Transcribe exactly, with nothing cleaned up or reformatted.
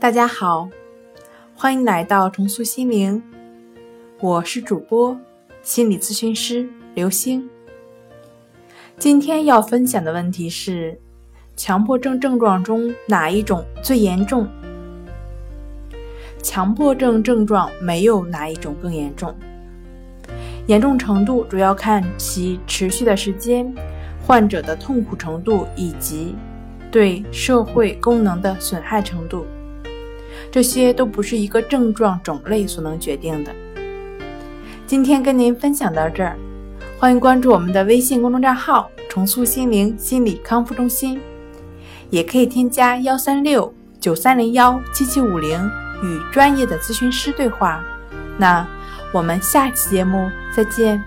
大家好，欢迎来到重塑心灵，我是主播心理咨询师刘星。今天要分享的问题是，强迫症症状中哪一种最严重？强迫症症状没有哪一种更严重，严重程度主要看其持续的时间、患者的痛苦程度以及对社会功能的损害程度，这些都不是一个症状种类所能决定的。今天跟您分享到这儿，欢迎关注我们的微信公众账号重塑心灵心理康复中心，也可以添加一三六九三零一七七五零与专业的咨询师对话。那我们下期节目再见。